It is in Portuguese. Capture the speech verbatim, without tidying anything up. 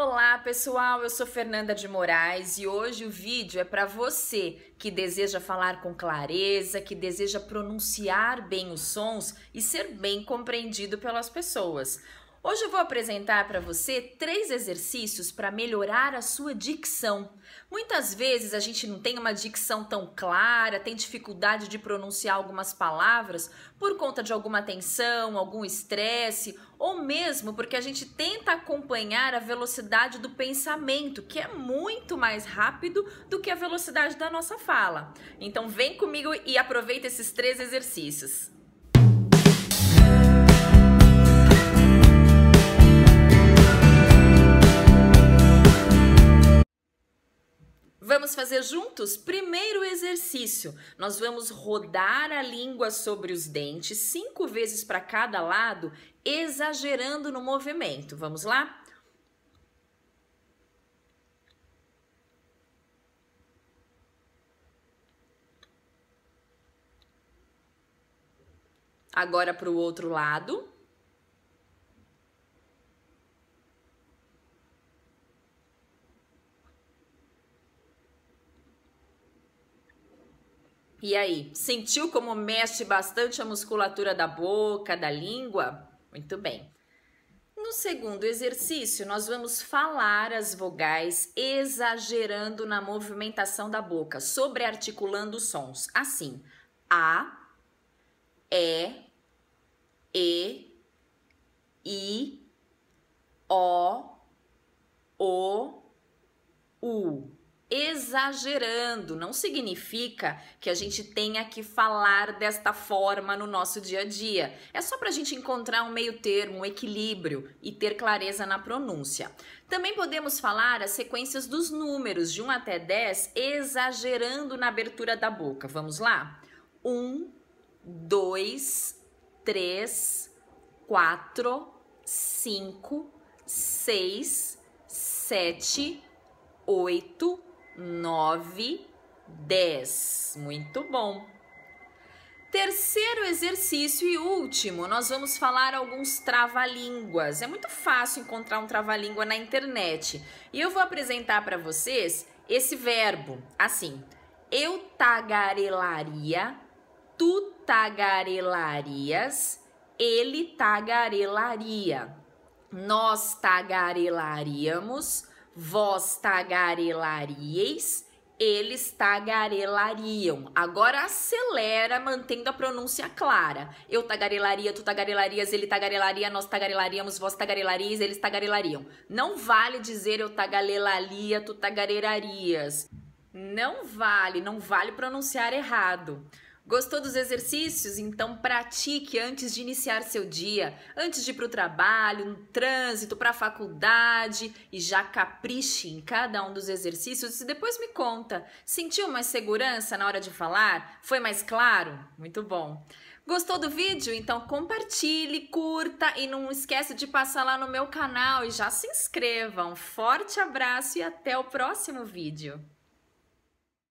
Olá pessoal, eu sou Fernanda de Moraes e hoje o vídeo é para você que deseja falar com clareza, que deseja pronunciar bem os sons e ser bem compreendido pelas pessoas. Hoje eu vou apresentar para você três exercícios para melhorar a sua dicção. Muitas vezes a gente não tem uma dicção tão clara, tem dificuldade de pronunciar algumas palavras por conta de alguma tensão, algum estresse, ou mesmo porque a gente tenta acompanhar a velocidade do pensamento, que é muito mais rápido do que a velocidade da nossa fala. Então vem comigo e aproveita esses três exercícios. Vamos fazer juntos? Primeiro exercício, nós vamos rodar a língua sobre os dentes cinco vezes para cada lado, exagerando no movimento. Vamos lá? Agora para o outro lado. E aí, sentiu como mexe bastante a musculatura da boca, da língua? Muito bem. No segundo exercício, nós vamos falar as vogais exagerando na movimentação da boca, sobrearticulando os sons. Assim, A, E, E, I, O, O, U. Exagerando, não significa que a gente tenha que falar desta forma no nosso dia a dia. É só para a gente encontrar um meio termo, um equilíbrio e ter clareza na pronúncia. Também podemos falar as sequências dos números de um até dez, exagerando na abertura da boca. Vamos lá? um, dois, três, quatro, cinco, seis, sete, oito, nove, dez. Muito bom! Terceiro exercício e último, nós vamos falar alguns trava-línguas. É muito fácil encontrar um trava-língua na internet. E eu vou apresentar para vocês esse verbo. Assim, eu tagarelaria, tu tagarelarias, ele tagarelaria, nós tagarelaríamos, vós tagarelariais, eles tagarelariam. Agora acelera, mantendo a pronúncia clara. Eu tagarelaria, tu tagarelarias, ele tagarelaria, nós tagarelaríamos, vós tagarelarias, eles tagarelariam. Não vale dizer eu tagarelaria, tu tagarelarias. Não vale, não vale pronunciar errado. Gostou dos exercícios? Então pratique antes de iniciar seu dia, antes de ir para o trabalho, no trânsito, para a faculdade, e já capriche em cada um dos exercícios e depois me conta. Sentiu mais segurança na hora de falar? Foi mais claro? Muito bom! Gostou do vídeo? Então compartilhe, curta e não esquece de passar lá no meu canal e já se inscreva. Um forte abraço e até o próximo vídeo!